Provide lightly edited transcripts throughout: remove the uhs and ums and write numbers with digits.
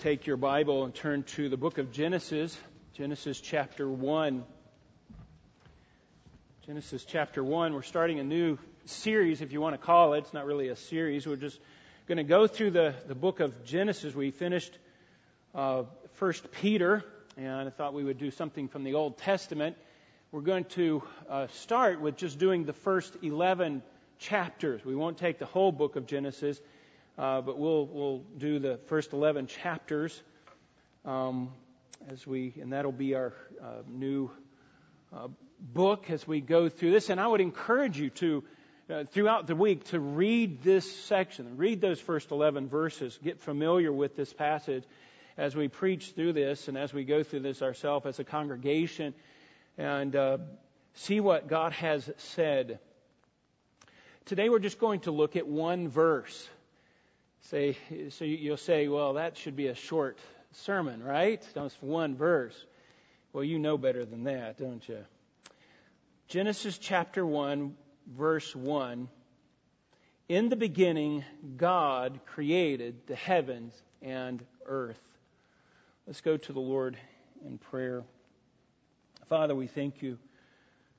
Take your Bible and turn to the book of Genesis, Genesis chapter 1. Genesis chapter 1, we're starting a new series, if you want to call it. It's not really a series. We're just going to go through the book of Genesis. We finished 1 Peter, and I thought we would do something from the Old Testament. We're going to start with just doing the first 11 chapters. We won't take the whole book of Genesis. But we'll do the first 11 chapters and that'll be our new book as we go through this. And I would encourage you to throughout the week to read this section, read those first 11 verses, get familiar with this passage as we preach through this and as we go through this ourselves as a congregation, and see what God has said. Today we're just going to look at one verse. So you'll say, well, that should be a short sermon, right? That's one verse. Well, you know better than that, don't you? Genesis chapter 1, verse 1. In the beginning, God created the heavens and earth. Let's go to the Lord in prayer. Father, we thank you.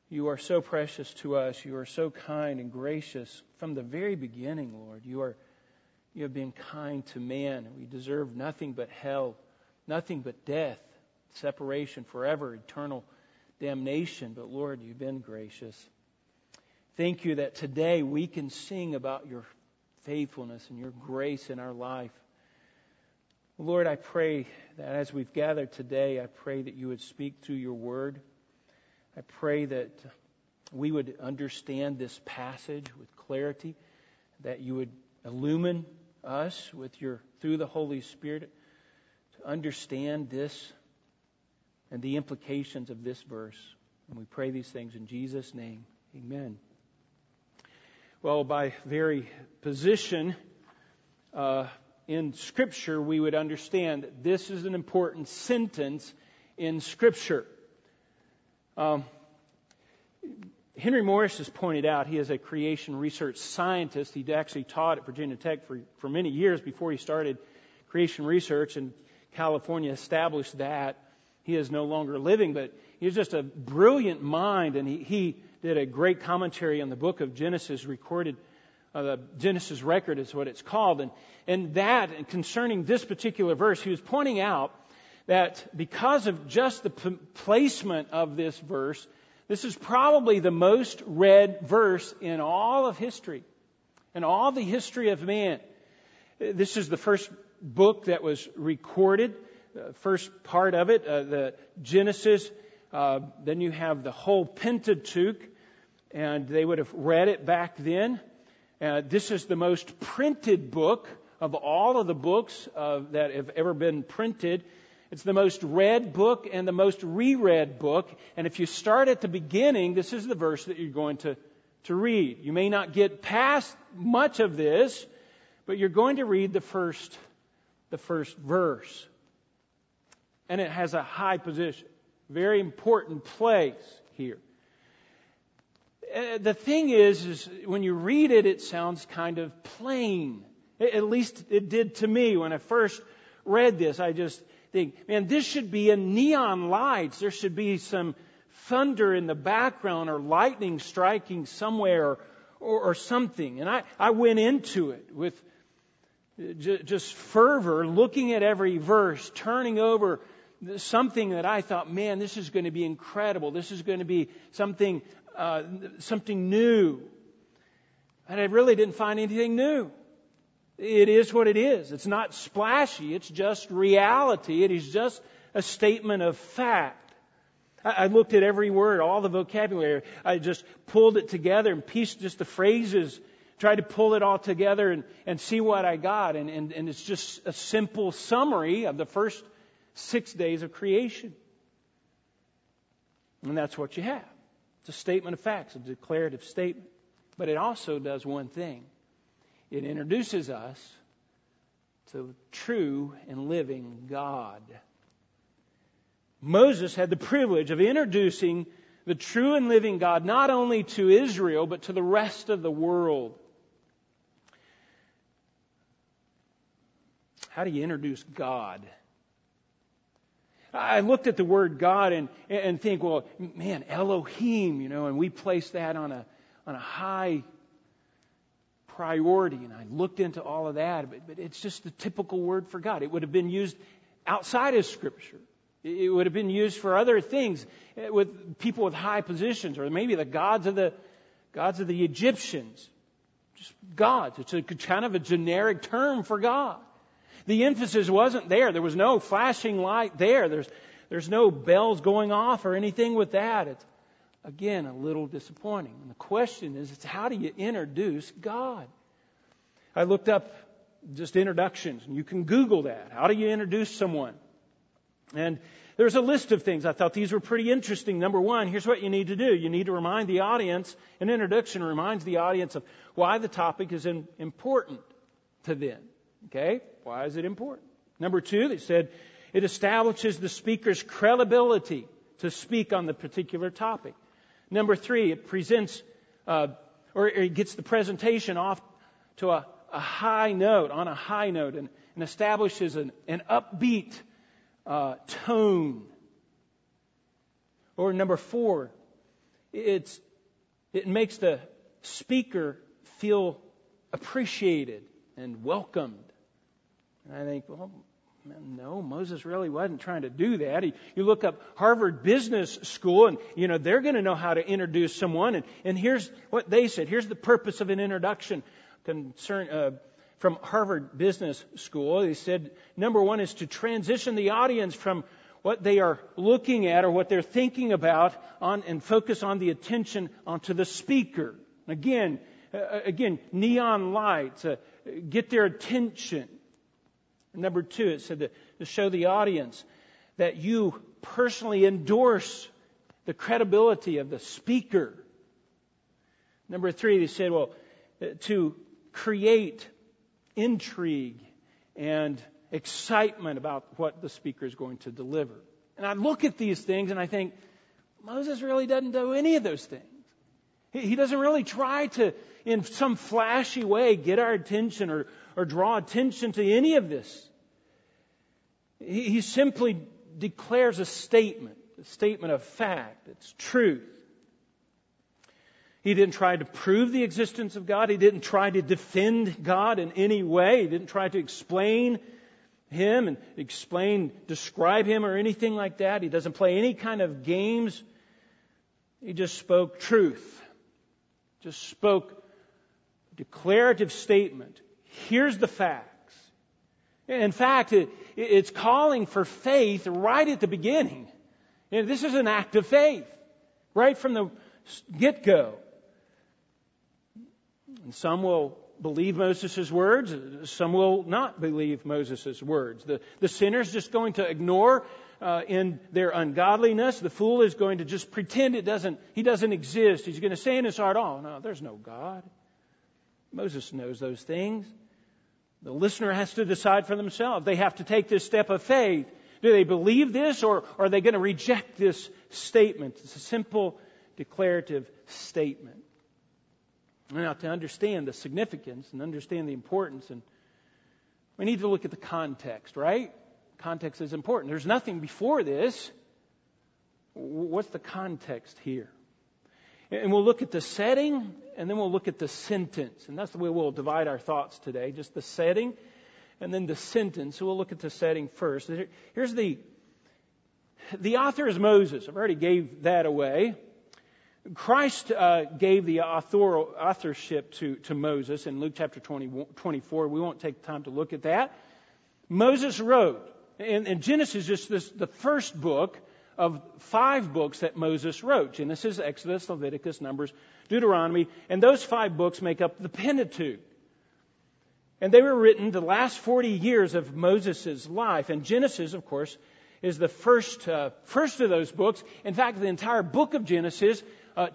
You are so precious to us. You are so kind and gracious from the very beginning, Lord. You have been kind to man. We deserve nothing but hell, nothing but death, separation forever, eternal damnation. But Lord, you've been gracious. Thank you that today we can sing about your faithfulness and your grace in our life. Lord, I pray that as we've gathered today, I pray that you would speak through your word. I pray that we would understand this passage with clarity, that you would illumine us with through the Holy Spirit to understand this and the implications of this verse. And we pray these things in Jesus' name. Amen. Well, by very position in Scripture, we would understand that this is an important sentence in Scripture. Henry Morris has pointed out, he is a creation research scientist. He actually taught at Virginia Tech for many years before he started creation research, and California established that. He is no longer living, but he was just a brilliant mind, and he did a great commentary on the book of Genesis, recorded the Genesis record is what it's called. And concerning this particular verse, he was pointing out that because of just the placement of this verse, this is probably the most read verse in all of history, in all the history of man. This is the first book that was recorded, the first part of it, the Genesis. Then you have the whole Pentateuch, and they would have read it back then. This is the most printed book of all of the books that have ever been printed. It's the most read book and the most reread book. And if you start at the beginning, this is the verse that you're going to read. You may not get past much of this, but you're going to read the first verse. And it has a high position. Very important place here. The thing is when you read it, it sounds kind of plain. At least it did to me when I first read this. I just think, man, this should be in neon lights. There should be some thunder in the background or lightning striking somewhere or something. And I went into it with just fervor, looking at every verse, turning over something that I thought, man, this is going to be incredible. This is going to be something new. And I really didn't find anything new. It is what it is. It's not splashy. It's just reality. It is just a statement of fact. I looked at every word, all the vocabulary. I just pulled it together and pieced just the phrases, tried to pull it all together and see what I got. And it's just a simple summary of the first 6 days of creation. And that's what you have. It's a statement of facts, a declarative statement. But it also does one thing. It introduces us to the true and living God. Moses had the privilege of introducing the true and living God not only to Israel, but to the rest of the world. How do you introduce God? I looked at the word God and think, well, man, Elohim, you know, and we place that on a high priority. And I looked into all of that, but it's just the typical word for God. It would have been used outside of Scripture. It would have been used for other things with people with high positions, or maybe the gods of the Egyptians. Just gods. It's kind of a generic term for God. The emphasis wasn't there. There was no flashing light there. There's no bells going off or anything with that. It's, again, a little disappointing. And the question is, it's how do you introduce God? I looked up just introductions, and you can Google that. How do you introduce someone? And there's a list of things. I thought these were pretty interesting. Number one, here's what you need to do. You need to remind the audience. An introduction reminds the audience of why the topic is important to them. Okay? Why is it important? Number two, they said it establishes the speaker's credibility to speak on the particular topic. Number three, it presents or it gets the presentation off to a high note, on a high note, and establishes an upbeat tone. Or number four, it makes the speaker feel appreciated and welcomed. And I think, well, no, Moses really wasn't trying to do that. You look up Harvard Business School, and you know they're going to know how to introduce someone. And here's what they said. Here's the purpose of an introduction from Harvard Business School. They said, number one is to transition the audience from what they are looking at or what they're thinking about on, and focus on the attention onto the speaker. Again, neon lights get their attention. Number two, it said to show the audience that you personally endorse the credibility of the speaker. Number three, they said, well, to create intrigue and excitement about what the speaker is going to deliver. And I look at these things and I think, Moses really doesn't do any of those things. He doesn't really try to, in some flashy way, get our attention or draw attention to any of this. He simply declares a statement of fact. It's truth. He didn't try to prove the existence of God. He didn't try to defend God in any way. He didn't try to explain Him and describe Him or anything like that. He doesn't play any kind of games. He just spoke truth. Just spoke a declarative statement. Here's the facts. In fact, it's calling for faith right at the beginning. You know, this is an act of faith, right from the get-go. And some will believe Moses' words, some will not believe Moses' words. The sinner's just going to ignore in their ungodliness. The fool is going to just pretend he doesn't exist. He's going to say in his heart, oh, no, there's no God. Moses knows those things. The listener has to decide for themselves. They have to take this step of faith. Do they believe this, or are they going to reject this statement? It's a simple declarative statement. Now, to understand the significance and understand the importance, and we need to look at the context, right? Context is important. There's nothing before this. What's the context here? And we'll look at the setting, and then we'll look at the sentence. And that's the way we'll divide our thoughts today, just the setting and then the sentence. So we'll look at the setting first. Here's the author is Moses. I've already gave that away. Christ gave the authorship to Moses in Luke chapter 24. We won't take time to look at that. Moses wrote. And Genesis is the first book of 5 books that Moses wrote. Genesis, Exodus, Leviticus, Numbers, Deuteronomy. And those 5 books make up the Pentateuch. And they were written the last 40 years of Moses' life. And Genesis, of course, is the first of those books. In fact, the entire book of Genesis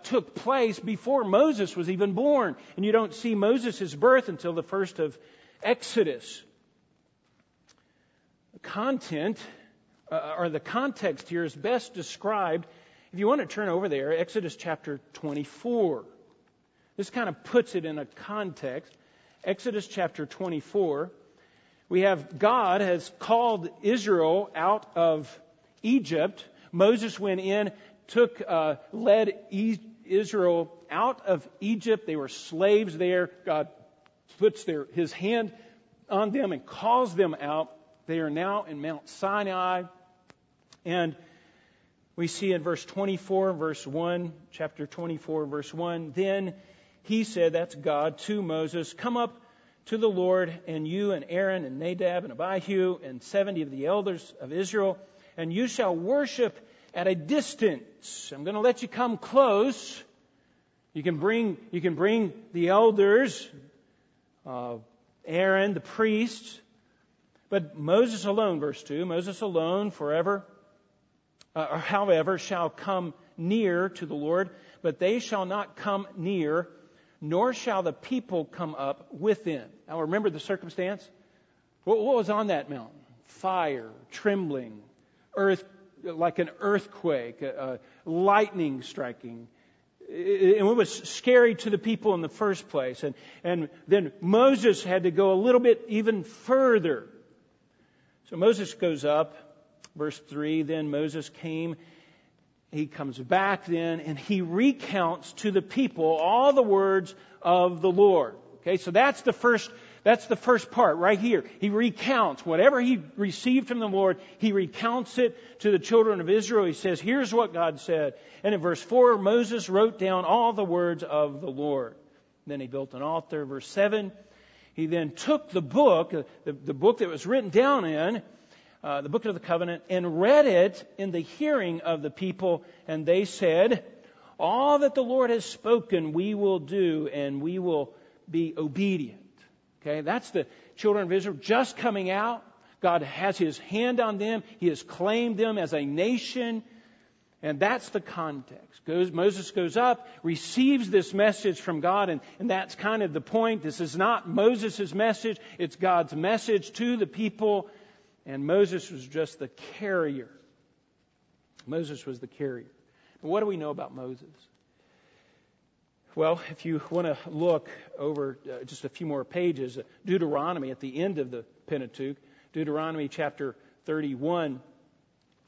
took place before Moses was even born. And you don't see Moses' birth until the first of Exodus. The content, or the context here, is best described, if you want to turn over there, Exodus chapter 24. This kind of puts it in a context. Exodus chapter 24. we have God has called Israel out of Egypt. Moses went in, led Israel out of Egypt. They were slaves there. God puts his hand on them and calls them out. They are now in Mount Sinai. And we see in verse 24, verse 1, chapter 24, verse 1, then he said, that's God, to Moses, come up to the Lord, and you and Aaron and Nadab and Abihu and 70 of the elders of Israel, and you shall worship at a distance. I'm going to let you come close. You can bring the elders, Aaron, the priest, but Moses alone, verse 2, Moses alone forever, or however, shall come near to the Lord, but they shall not come near, nor shall the people come up within. Now remember the circumstance? What was on that mountain? Fire, trembling, earth, like an earthquake, lightning striking. And it was scary to the people in the first place. And then Moses had to go a little bit even further. So Moses goes up, verse 3, then Moses came. He comes back then and he recounts to the people all the words of the Lord. Okay, so that's the first part right here. He recounts whatever he received from the Lord. He recounts it to the children of Israel. He says, here's what God said. And in verse 4, Moses wrote down all the words of the Lord. Then he built an altar. Verse 7, he then took the book, the book that was written down in, the book of the covenant, and read it in the hearing of the people. And they said, all that the Lord has spoken, we will do, and we will be obedient. Okay, that's the children of Israel just coming out. God has his hand on them. He has claimed them as a nation. And that's the context. Moses goes up, receives this message from God. And that's kind of the point. This is not Moses' message. It's God's message to the people. And Moses was just the carrier. Moses was the carrier. But what do we know about Moses? Well, if you want to look over just a few more pages, Deuteronomy at the end of the Pentateuch, Deuteronomy chapter 31,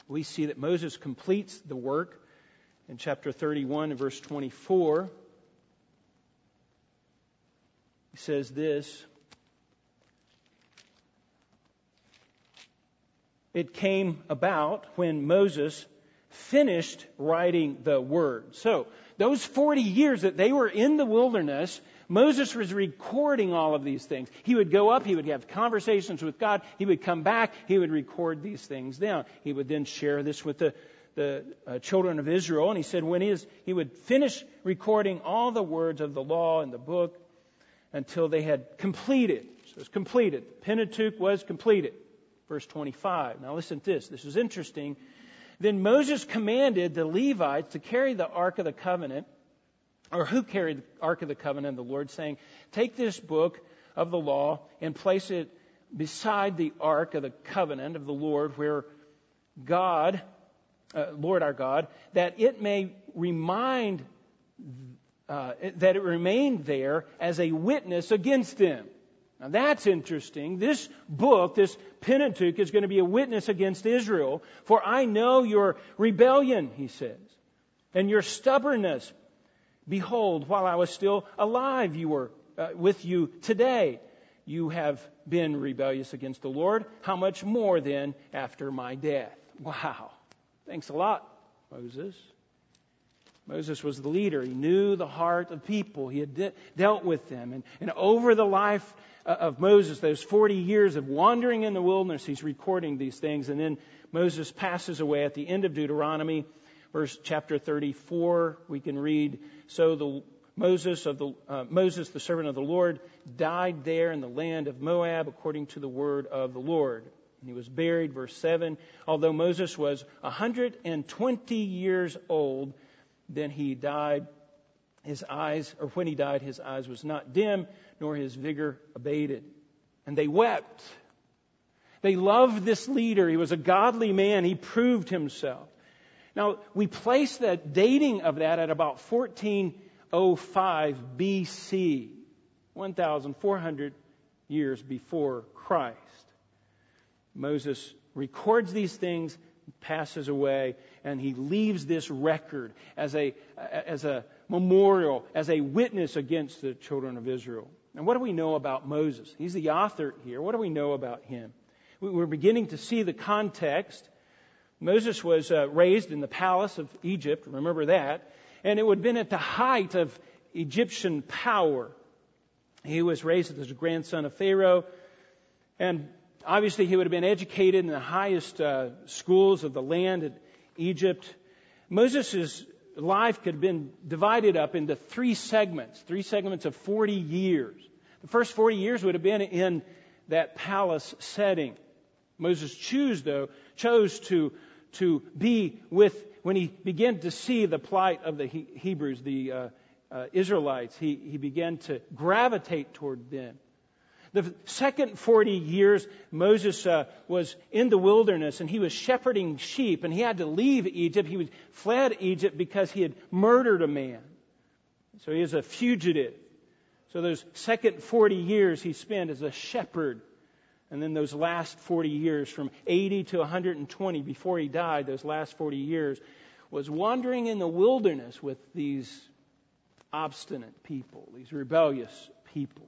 we see that Moses completes the work in chapter 31 and verse 24. He says this, it came about when Moses finished writing the word. So, those 40 years that they were in the wilderness, Moses was recording all of these things. He would go up, he would have conversations with God, he would come back, he would record these things down. He would then share this with the children of Israel, and he said when he would finish recording all the words of the law in the book until they had completed. So it was completed. Pentateuch was completed. Verse 25. Now listen to this. This is interesting. Then Moses commanded the Levites to carry the Ark of the Covenant, or who carried the Ark of the Covenant, the Lord, saying, take this book of the law and place it beside the Ark of the Covenant of the Lord, where God, Lord our God, that it may remind, that it remained there as a witness against them. Now that's interesting. This book, this Pentateuch, is going to be a witness against Israel. For I know your rebellion, he says, and your stubbornness. Behold, while I was still alive, you were with you today. You have been rebellious against the Lord. How much more then after my death? Wow. Thanks a lot, Moses. Moses was the leader. He knew the heart of people. He had dealt with them. And over the life of Moses, those 40 years of wandering in the wilderness, he's recording these things. And then Moses passes away at the end of Deuteronomy, verse chapter 34. We can read, so Moses, the servant of the Lord, died there in the land of Moab according to the word of the Lord. And he was buried, verse 7. Although Moses was 120 years old, then he died, when he died, his eyes was not dim, nor his vigor abated. And they wept. They loved this leader. He was a godly man. He proved himself. Now, we place the dating of that at about 1405 BC, 1,400 years before Christ. Moses records these things, passes away, and he leaves this record as a memorial, as a witness against the children of Israel. And what do we know about Moses? He's the author here. What do we know about him? We're beginning to see the context. Moses was raised in the palace of Egypt, remember that, and it would have been at the height of Egyptian power. He was raised as a grandson of Pharaoh, and obviously he would have been educated in the highest schools of the land in Egypt. Moses' life could have been divided up into three segments of 40 years. The first 40 years would have been in that palace setting. Moses chose to be with, when he began to see the plight of the Hebrews, the Israelites, he began to gravitate toward them. The second 40 years, Moses was in the wilderness, and he was shepherding sheep, and he had to leave Egypt. He fled Egypt because he had murdered a man. So he was a fugitive. So those second 40 years he spent as a shepherd. And then those last 40 years, from 80 to 120 before he died, those last 40 years, was wandering in the wilderness with these obstinate people, these rebellious people.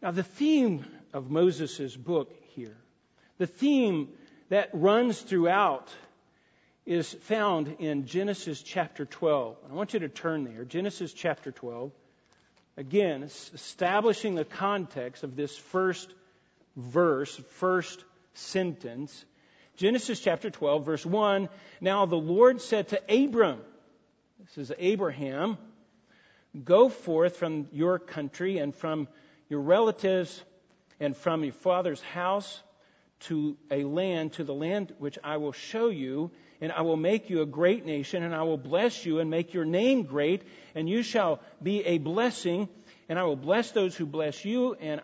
Now, the theme of Moses' book here, the theme that runs throughout, is found in Genesis chapter 12. And I want you to turn there, Genesis chapter 12. Again, it's establishing the context of this first verse, first sentence. Genesis chapter 12, verse 1. Now the Lord said to Abram, this is Abraham, go forth from your country and from your relatives and from your father's house to the land which I will show you, and I will make you a great nation, and I will bless you and make your name great, and you shall be a blessing, and I will bless those who bless you, and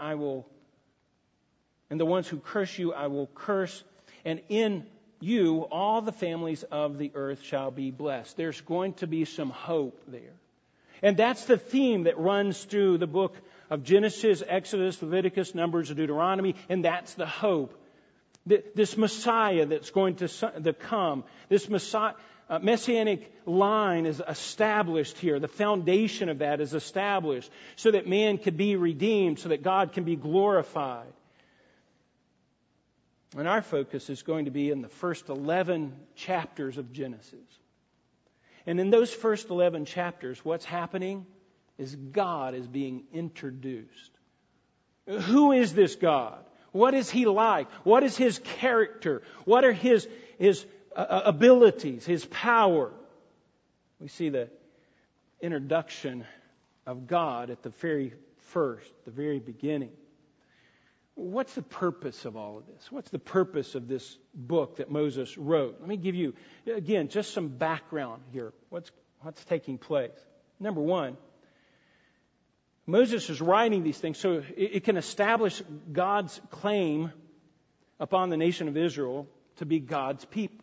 the ones who curse you I will curse, and in you all the families of the earth shall be blessed. There's going to be some hope there. And that's the theme that runs through the book of Genesis, Exodus, Leviticus, Numbers, and Deuteronomy, and that's the hope. This Messiah that's going to come, this messianic line is established here. The foundation of that is established so that man could be redeemed, so that God can be glorified. And our focus is going to be in the first 11 chapters of Genesis. And in those first 11 chapters, what's happening is God is being introduced. Who is this God? What is he like? What is his character? What are his abilities, his power? We see the introduction of God at the very beginning. What's the purpose of all of this? What's the purpose of this book that Moses wrote? Let me give you, again, just some background here. What's taking place? Number one, Moses is writing these things so it can establish God's claim upon the nation of Israel to be God's people.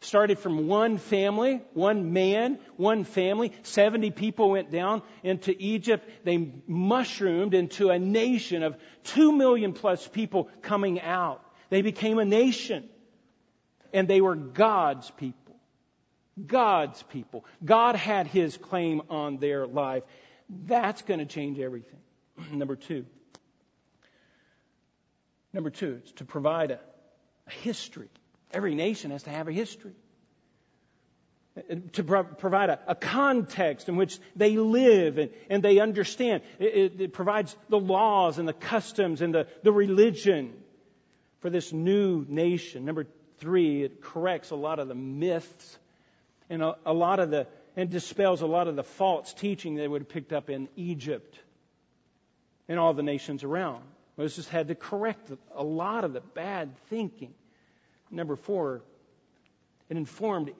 Started from one family, one man, one family. 70 people went down into Egypt. They mushroomed into a nation of 2 million plus people coming out. They became a nation. And they were God's people. God's people. God had his claim on their life. That's going to change everything. Number two, it's to provide a history. Every nation has to have a history. To provide a context in which they live and they understand. It provides the laws and the customs and the religion for this new nation. Number three, it corrects a lot of the myths and and dispels a lot of the false teaching they would have picked up in Egypt and all the nations around. Moses had to correct a lot of the bad thinking. Number four, it informed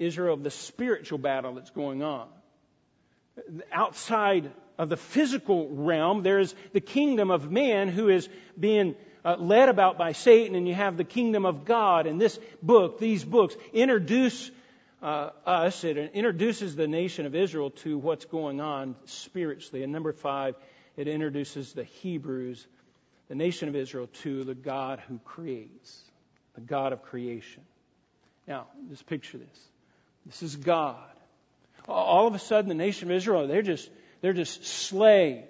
Israel of the spiritual battle that's going on. Outside of the physical realm, there is the kingdom of man who is being led about by Satan, and you have the kingdom of God. And this book, these books, it introduces the nation of Israel to what's going on spiritually. And number five, it introduces the Hebrews, the nation of Israel to the God who creates, the God of creation. Now, just picture this. This is God. All of a sudden, the nation of Israel, they're just slaves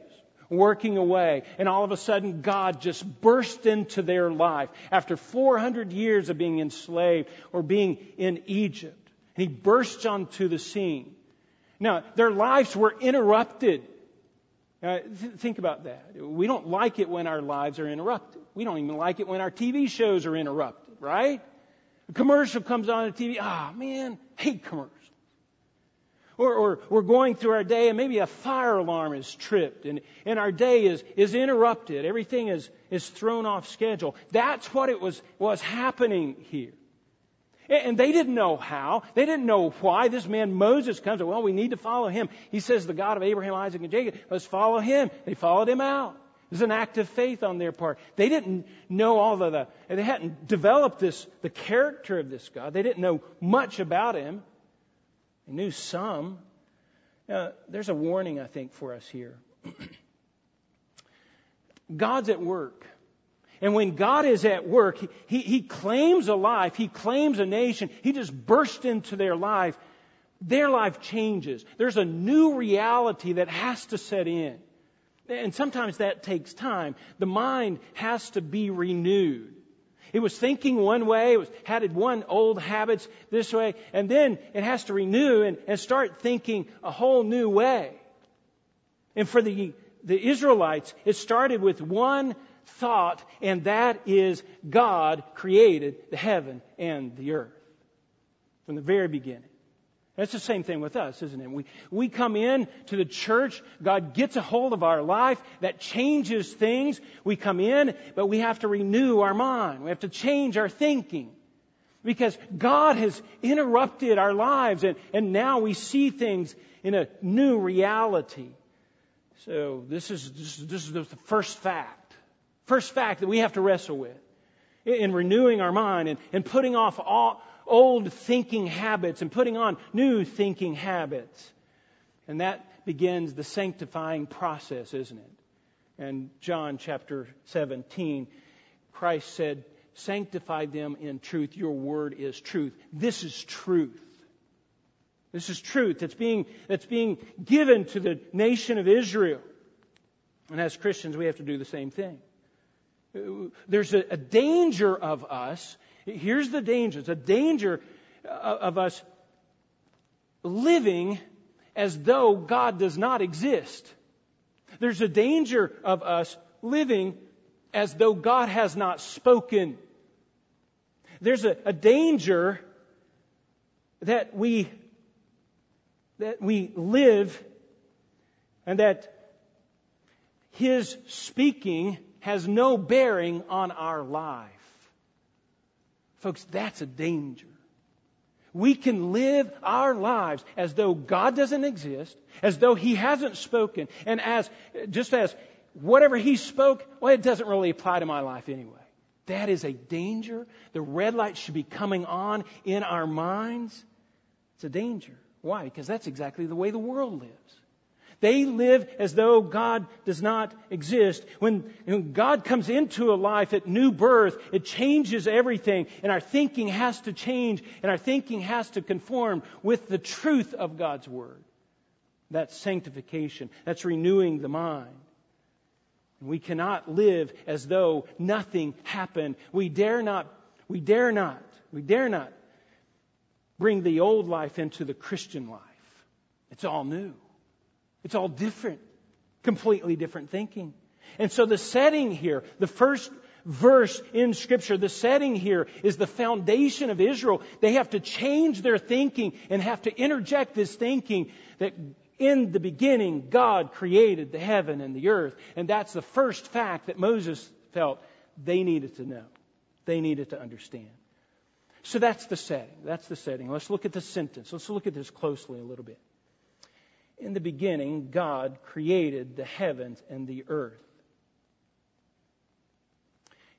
working away. And all of a sudden, God just burst into their life after 400 years of being enslaved or being in Egypt. And he bursts onto the scene. Now, their lives were interrupted. Think about that. We don't like it when our lives are interrupted. We don't even like it when our TV shows are interrupted, right? A commercial comes on the TV. Ah, man, hate commercials. Or we're going through our day and maybe a fire alarm is tripped and our day is interrupted. Everything is thrown off schedule. That's what it was happening here. And they didn't know how. They didn't know why. This man Moses comes. Well, we need to follow him. He says, the God of Abraham, Isaac, and Jacob, let's follow him. They followed him out. It was an act of faith on their part. They didn't know all of the... They hadn't developed the character of this God. They didn't know much about him. They knew some. Now, there's a warning, I think, for us here. God's at work. And when God is at work, He claims a life. He claims a nation. He just bursts into their life. Their life changes. There's a new reality that has to set in. And sometimes that takes time. The mind has to be renewed. It was thinking one way. It had one old habits this way. And then it has to renew and start thinking a whole new way. And for the Israelites, it started with one thought, and that is God created the heaven and the earth from the very beginning. That's the same thing with us, isn't it? We come in to the church. God gets a hold of our life. That changes things. We come in, but we have to renew our mind. We have to change our thinking because God has interrupted our lives, and now we see things in a new reality. So this is the first fact. First fact that we have to wrestle with in renewing our mind and putting off all old thinking habits and putting on new thinking habits. And that begins the sanctifying process, isn't it? And John chapter 17, Christ said, sanctify them in truth. Your word is truth. This is truth. This is truth that's being given to the nation of Israel. And as Christians, we have to do the same thing. There's a danger of us. Here's the danger. It's a danger of us living as though God does not exist. There's a danger of us living as though God has not spoken. There's a danger that we live and that His speaking has no bearing on our life. Folks, that's a danger. We can live our lives as though God doesn't exist, as though He hasn't spoken, and as whatever He spoke, well, it doesn't really apply to my life anyway. That is a danger. The red light should be coming on in our minds. It's a danger. Why? Because that's exactly the way the world lives. They live as though God does not exist. When God comes into a life at new birth, it changes everything. And our thinking has to change. And our thinking has to conform with the truth of God's Word. That's sanctification. That's renewing the mind. We cannot live as though nothing happened. We dare not bring the old life into the Christian life. It's all new. It's all different, completely different thinking. And so the setting here, the first verse in Scripture, the setting here is the foundation of Israel. They have to change their thinking and have to interject this thinking that in the beginning God created the heaven and the earth. And that's the first fact that Moses felt they needed to know. They needed to understand. So that's the setting. That's the setting. Let's look at the sentence. Let's look at this closely a little bit. In the beginning, God created the heavens and the earth.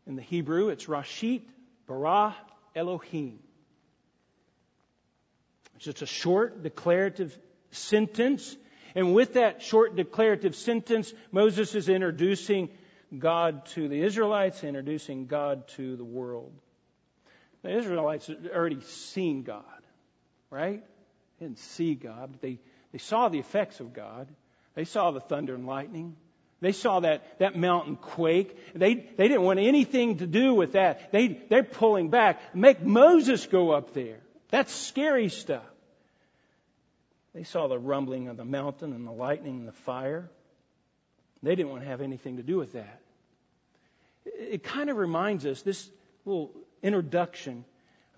In the Hebrew, it's Rashit Bara Elohim. It's just a short declarative sentence. And with that short declarative sentence, Moses is introducing God to the Israelites, introducing God to the world. The Israelites had already seen God, right? They didn't see God, but they saw the effects of God. They saw the thunder and lightning. They saw that mountain quake. They didn't want anything to do with that. They're pulling back. Make Moses go up there. That's scary stuff. They saw the rumbling of the mountain and the lightning and the fire. They didn't want to have anything to do with that. It kind of reminds us, this little introduction,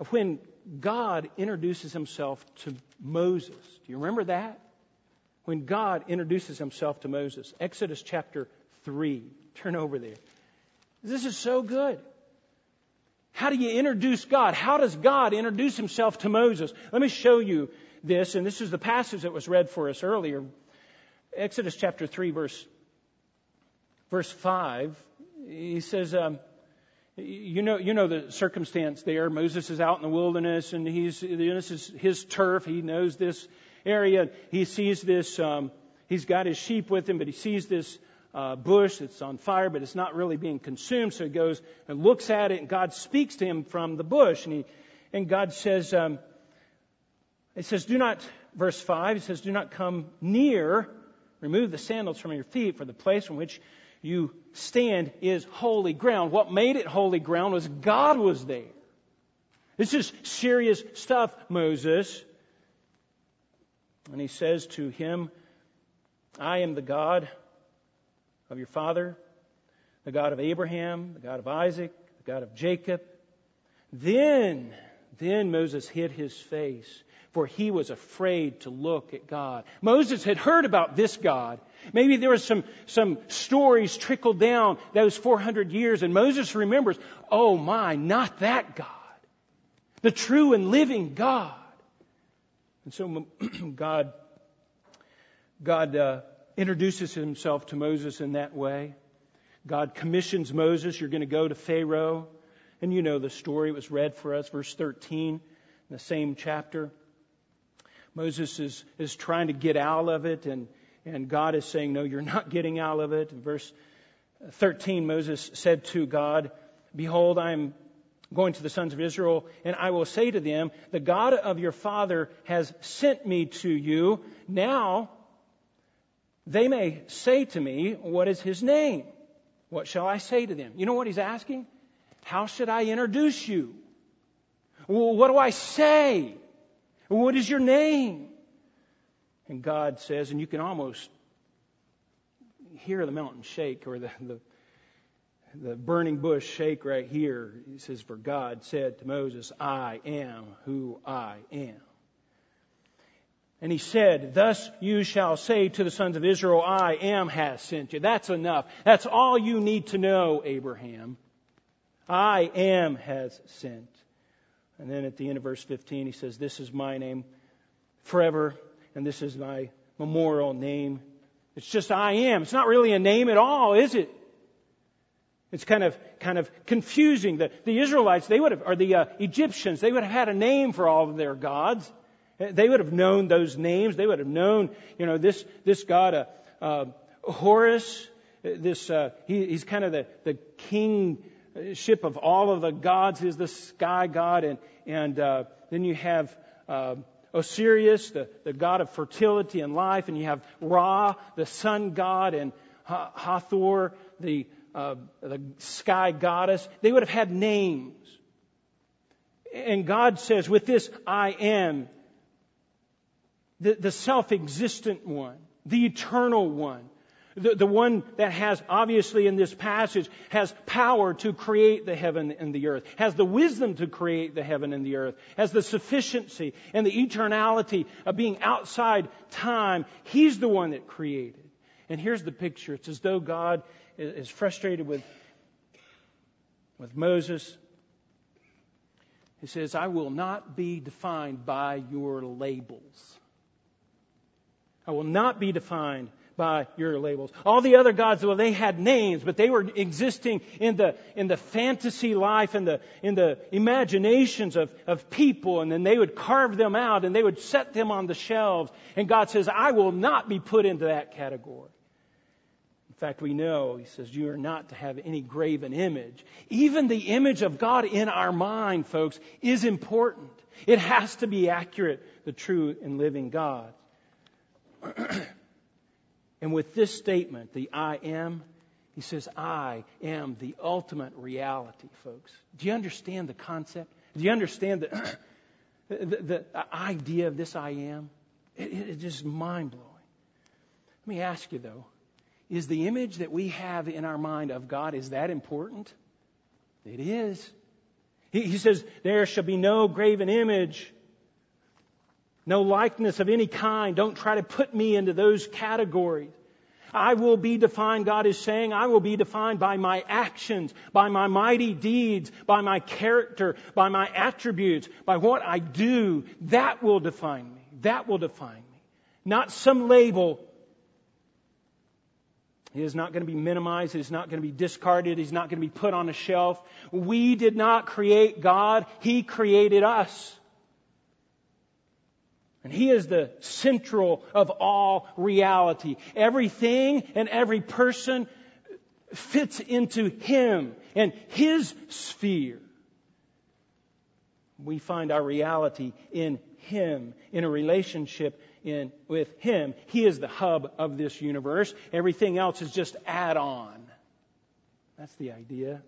of when God introduces himself to Moses. Do you remember that? When God introduces himself to Moses. Exodus chapter 3. Turn over there. This is so good. How do you introduce God? How does God introduce himself to Moses? Let me show you this. And this is the passage that was read for us earlier. Exodus chapter 3 verse 5. He says... You know the circumstance there. Moses is out in the wilderness, and this is his turf. He knows this area. He sees this. He's got his sheep with him, but he sees this bush that's on fire, but it's not really being consumed. So he goes and looks at it, and God speaks to him from the bush, and God says, "It says, do not." Verse 5. It says, "Do not come near. Remove the sandals from your feet, for the place from which you stand is holy ground." What made it holy ground was God was there. This is serious stuff, Moses. And he says to him, "I am the God of your father, the God of Abraham, the God of Isaac, the God of Jacob." Then Moses hid his face, for he was afraid to look at God. Moses had heard about this God. Maybe there were some stories trickled down those 400 years. And Moses remembers, oh my, not that God. The true and living God. And so God introduces himself to Moses in that way. God commissions Moses, you're going to go to Pharaoh. And you know the story. It was read for us, verse 13, in the same chapter. Moses is trying to get out of it, and God is saying, no, you're not getting out of it. In verse 13, Moses said to God, "Behold, I am going to the sons of Israel, and I will say to them, the God of your father has sent me to you. Now they may say to me, what is his name? What shall I say to them?" You know what he's asking? How should I introduce you? Well, what do I say? What is your name? And God says, and you can almost hear the mountain shake, or the burning bush shake right here. He says, "For God said to Moses, I am who I am. And he said, thus you shall say to the sons of Israel, I am has sent you." That's enough. That's all you need to know, Abraham. I am has sent. And then at the end of verse 15, he says, "This is my name forever, and this is my memorial name." It's just I am. It's not really a name at all, is it? It's kind of confusing. The Israelites, they would have, or the Egyptians, they would have had a name for all of their gods. They would have known those names. They would have known, you know, this god Horus. This he's kind of the king. Ship of all of the gods is the sky god, and then you have Osiris, the god of fertility and life, and you have Ra, the sun god, and Hathor, the sky goddess. They would have had names, and God says, with this I am, the self-existent one, the eternal one. The one that has, obviously in this passage, has power to create the heaven and the earth, has the wisdom to create the heaven and the earth, has the sufficiency and the eternality of being outside time. He's the one that created. And here's the picture. It's as though God is frustrated with Moses. He says, "I will not be defined by your labels. I will not be defined by your labels." All the other gods, well, they had names, but they were existing in the fantasy life and in the imaginations of people, and then they would carve them out and they would set them on the shelves. And God says, "I will not be put into that category." In fact, we know, he says, you are not to have any graven image. Even the image of God in our mind, folks, is important. It has to be accurate, the true and living God. And with this statement, the I am, he says, I am the ultimate reality, folks. Do you understand the concept? Do you understand the idea of this I am? It's just mind-blowing. Let me ask you, though, is the image that we have in our mind of God, is that important? It is. He says, there shall be no graven image, no likeness of any kind. Don't try to put me into those categories. I will be defined, God is saying, I will be defined by my actions, by my mighty deeds, by my character, by my attributes, by what I do. That will define me. That will define me. Not some label. He is not going to be minimized. He is not going to be discarded. He's not going to be put on a shelf. We did not create God. He created us. And He is the central of all reality. Everything and every person fits into Him and His sphere. We find our reality in Him, in a relationship with Him. He is the hub of this universe. Everything else is just add-on. That's the idea.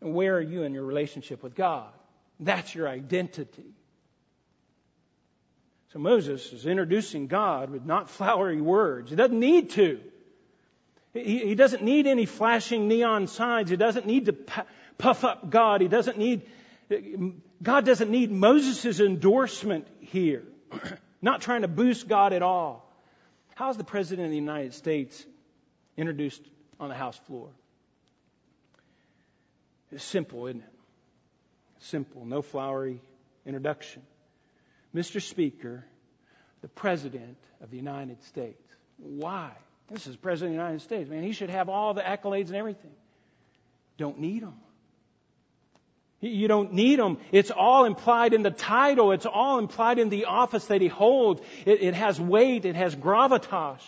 Where are you in your relationship with God? That's your identity. So Moses is introducing God with not flowery words. He doesn't need to. He doesn't need any flashing neon signs. He doesn't need to puff up God. God doesn't need Moses' endorsement here. Not trying to boost God at all. How's the President of the United States introduced on the House floor? It's simple, isn't it? Simple, no flowery introduction. Mr. Speaker, the President of the United States. Why? This is President of the United States. Man, he should have all the accolades and everything. Don't need them. You don't need them. It's all implied in the title. It's all implied in the office that he holds. It has weight. It has gravitas.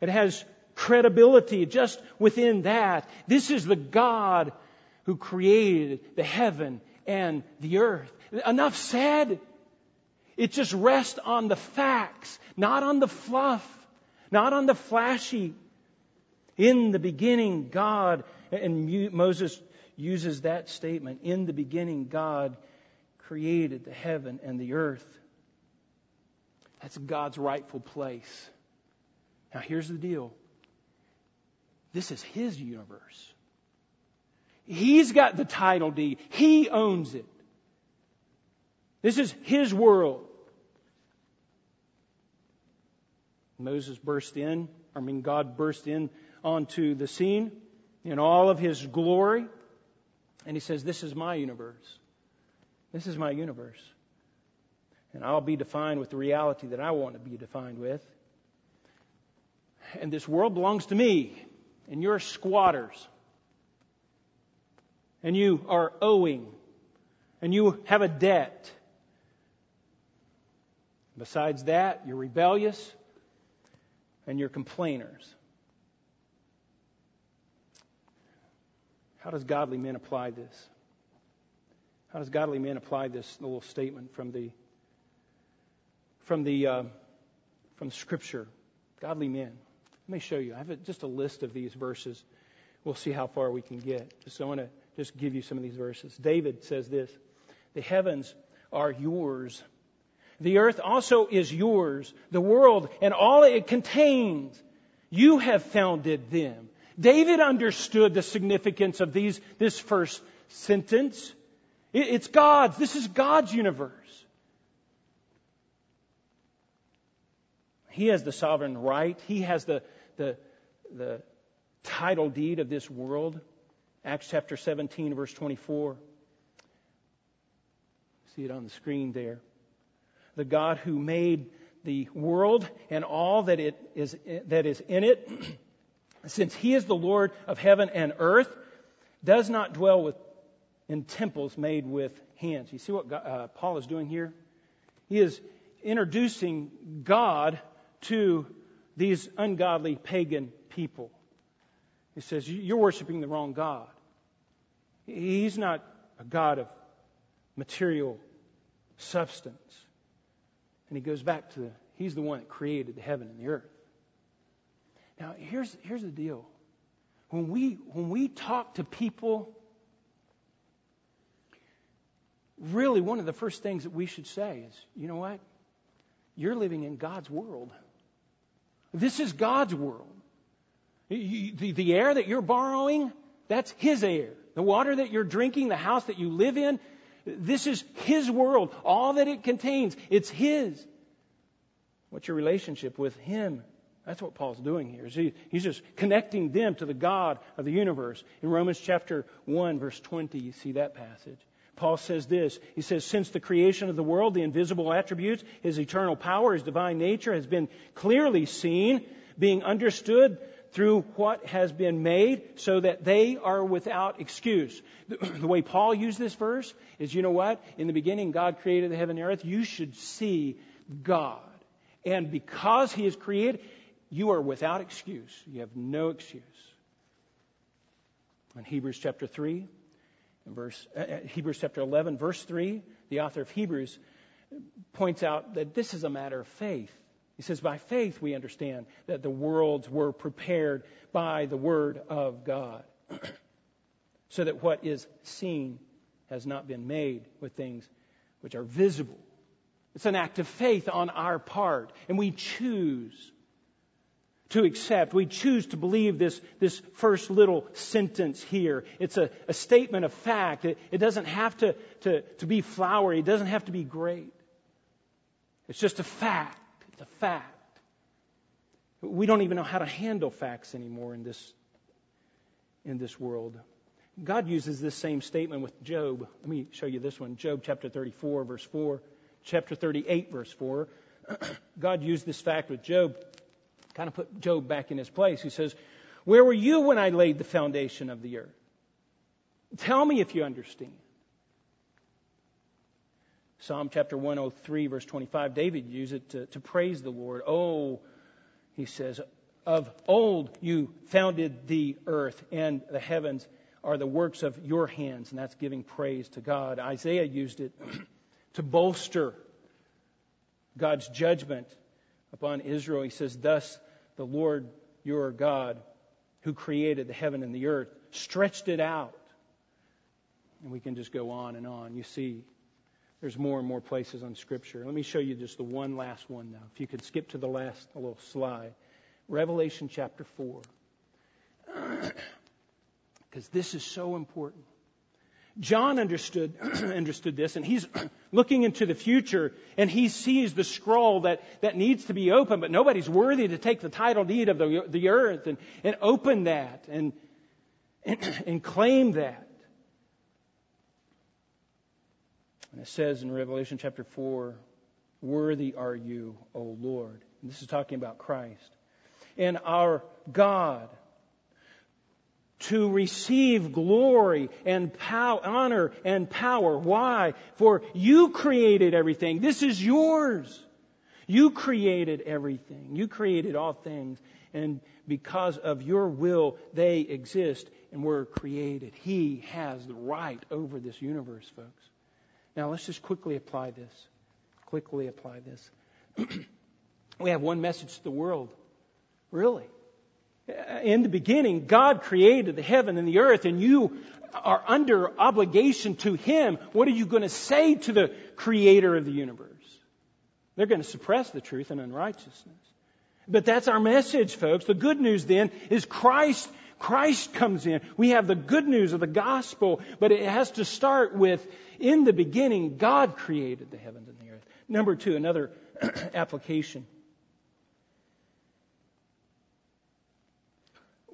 It has credibility just within that. This is the God who created the heaven and the earth. Enough said. It just rests on the facts, not on the fluff, not on the flashy. In the beginning, God, and Moses uses that statement, in the beginning, God created the heaven and the earth. That's God's rightful place. Now, here's the deal. This is His universe. He's got the title deed. He owns it. This is His world. God burst in onto the scene in all of His glory. And He says, this is my universe. This is my universe. And I'll be defined with the reality that I want to be defined with. And this world belongs to me. And you're squatters. And you are owing. And you have a debt. Besides that, you're rebellious and you're complainers. How does godly men apply this? How does godly men apply this little statement from Scripture? Godly men. Let me show you. I have just a list of these verses. We'll see how far we can get. So I want to just give you some of these verses. David says this: "The heavens are yours. The earth also is yours, the world and all it contains. You have founded them." David understood the significance of this first sentence. It's God's. This is God's universe. He has the sovereign right. He has the title deed of this world. Acts chapter 17, verse 24. See it on the screen there. The God who made the world and all that is in it, since He is the Lord of heaven and earth, does not dwell in temples made with hands. You see what Paul is doing here? He is introducing God to these ungodly pagan people. He says, you're worshiping the wrong God. He's not a God of material substance. And he goes back to, he's the one that created the heaven and the earth. Now, here's the deal. When we talk to people, really one of the first things that we should say is, you know what? You're living in God's world. This is God's world. The air that you're borrowing, that's His air. The water that you're drinking, the house that you live in, this is His world. All that it contains, it's His. What's your relationship with Him? That's what Paul's doing here. He's just connecting them to the God of the universe. In Romans chapter 1, verse 20, you see that passage. Paul says this. He says, since the creation of the world, the invisible attributes, His eternal power, His divine nature has been clearly seen, being understood through what has been made, so that they are without excuse. The way Paul used this verse is, you know what? In the beginning, God created the heaven and earth. You should see God. And because He is created, you are without excuse. You have no excuse. In Hebrews chapter 3, Hebrews chapter 11, verse 3, the author of Hebrews points out that this is a matter of faith. He says, by faith we understand that the worlds were prepared by the word of God, so that what is seen has not been made with things which are visible. It's an act of faith on our part, and we choose to accept. We choose to believe this first little sentence here. It's a statement of fact. It doesn't have to be flowery. It doesn't have to be great. It's just a fact. It's a fact. We don't even know how to handle facts anymore in this world. God uses this same statement with Job. Let me show you this one. Job chapter 34, verse 4. Chapter 38, verse 4. God used this fact with Job. Kind of put Job back in his place. He says, where were you when I laid the foundation of the earth? Tell me if you understand. Psalm chapter 103, verse 25, David used it to praise the Lord. Oh, he says, of old you founded the earth, and the heavens are the works of your hands. And that's giving praise to God. Isaiah used it to bolster God's judgment upon Israel. He says, thus the Lord your God, who created the heaven and the earth, stretched it out. And we can just go on and on. You see, there's more and more places on Scripture. Let me show you just the one last one now. If you could skip to the last little slide. Revelation chapter 4. Because this is so important. John understood this, and he's looking into the future, and he sees the scroll that needs to be opened, but nobody's worthy to take the title deed of the earth and open that and claim that. And it says in Revelation chapter 4, worthy are you, O Lord. And this is talking about Christ. And our God, to receive glory and honor and power. Why? For you created everything. This is yours. You created everything. You created all things. And because of your will, they exist and were created. He has the right over this universe, folks. Now, let's just quickly apply this. Quickly apply this. We have one message to the world. Really. In the beginning, God created the heaven and the earth, and you are under obligation to Him. What are you going to say to the Creator of the universe? They're going to suppress the truth and unrighteousness. But that's our message, folks. The good news then is Christ. Christ comes in. We have the good news of the gospel, but it has to start with, in the beginning, God created the heavens and the earth. Number two, another application.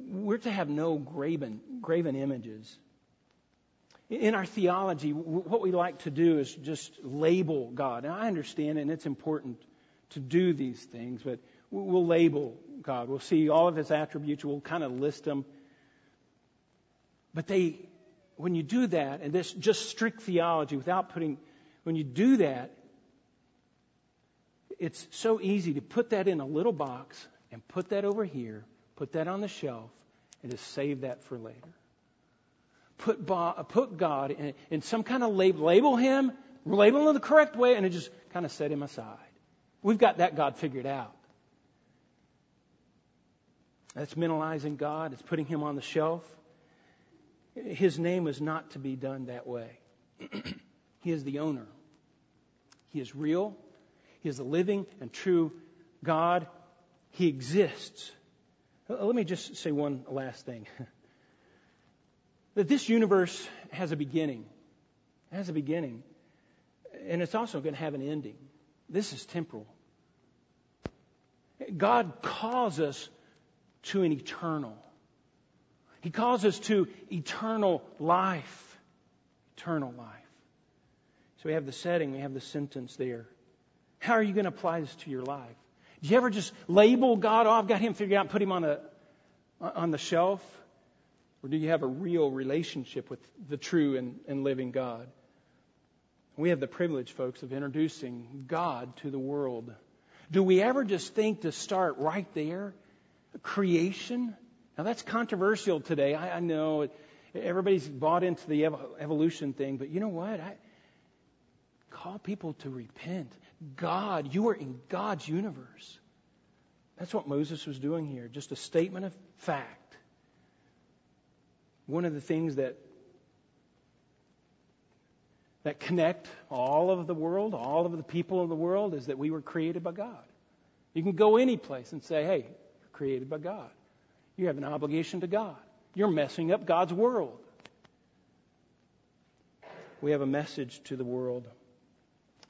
We're to have no graven images. In our theology, what we like to do is just label God. And I understand, and it's important to do these things, but we'll label God. We'll see all of His attributes. We'll kind of list them. But when you do that, and this just strict theology without putting, when you do that, it's so easy to put that in a little box and put that over here, put that on the shelf, and just save that for later. Put God in some kind of label. Label him, label him the correct way, and just kind of set him aside. We've got that God figured out. That's minimalizing God. It's putting him on the shelf. His name is not to be done that way. He is the owner. He is real. He is the living and true God. He exists. Let me just say one last thing. That this universe has a beginning. It has a beginning. And it's also going to have an ending. This is temporal. God calls us to an eternal. He calls us to eternal life. Eternal life. So we have the setting, we have the sentence there. How are you going to apply this to your life? Do you ever just label God, oh, I've got him figured out, and put him on the shelf? Or do you have a real relationship with the true and living God? We have the privilege, folks, of introducing God to the world. Do we ever just think to start right there? Creation? Now that's controversial today. I know everybody's bought into the evolution thing, but you know what? I call people to repent. God, you are in God's universe. That's what Moses was doing here. Just a statement of fact. One of the things that connect all of the world, all of the people of the world, is that we were created by God. You can go any place and say, hey, you're created by God. You have an obligation to God. You're messing up God's world. We have a message to the world.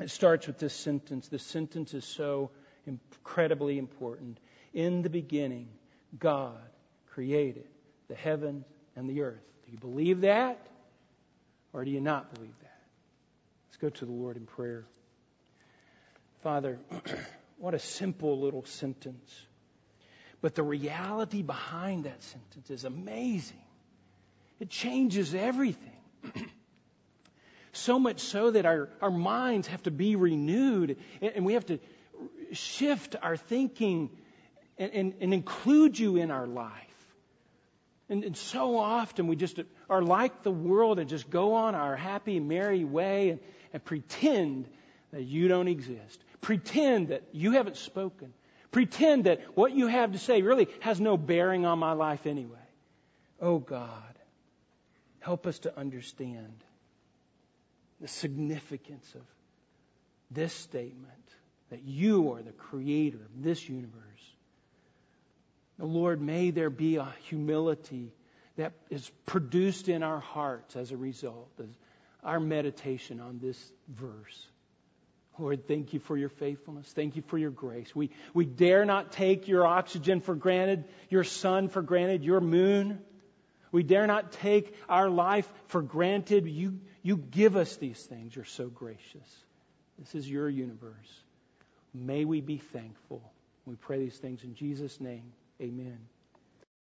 It starts with this sentence. This sentence is so incredibly important. In the beginning, God created the heaven and the earth. Do you believe that? Or do you not believe that? Let's go to the Lord in prayer. Father, what a simple little sentence. But the reality behind that sentence is amazing. It changes everything. So much so that our minds have to be renewed, and we have to shift our thinking and include you in our life. And so often we just are like the world and just go on our happy, merry way and pretend that you don't exist. Pretend that you haven't spoken. Pretend that what you have to say really has no bearing on my life anyway. Oh God, help us to understand the significance of this statement, that you are the creator of this universe. The Lord, may there be a humility that is produced in our hearts as a result of our meditation on this verse. Lord, thank you for your faithfulness. Thank you for your grace. We dare not take your oxygen for granted, your sun for granted, your moon. We dare not take our life for granted. You give us these things. You're so gracious. This is your universe. May we be thankful. We pray these things in Jesus' name. Amen.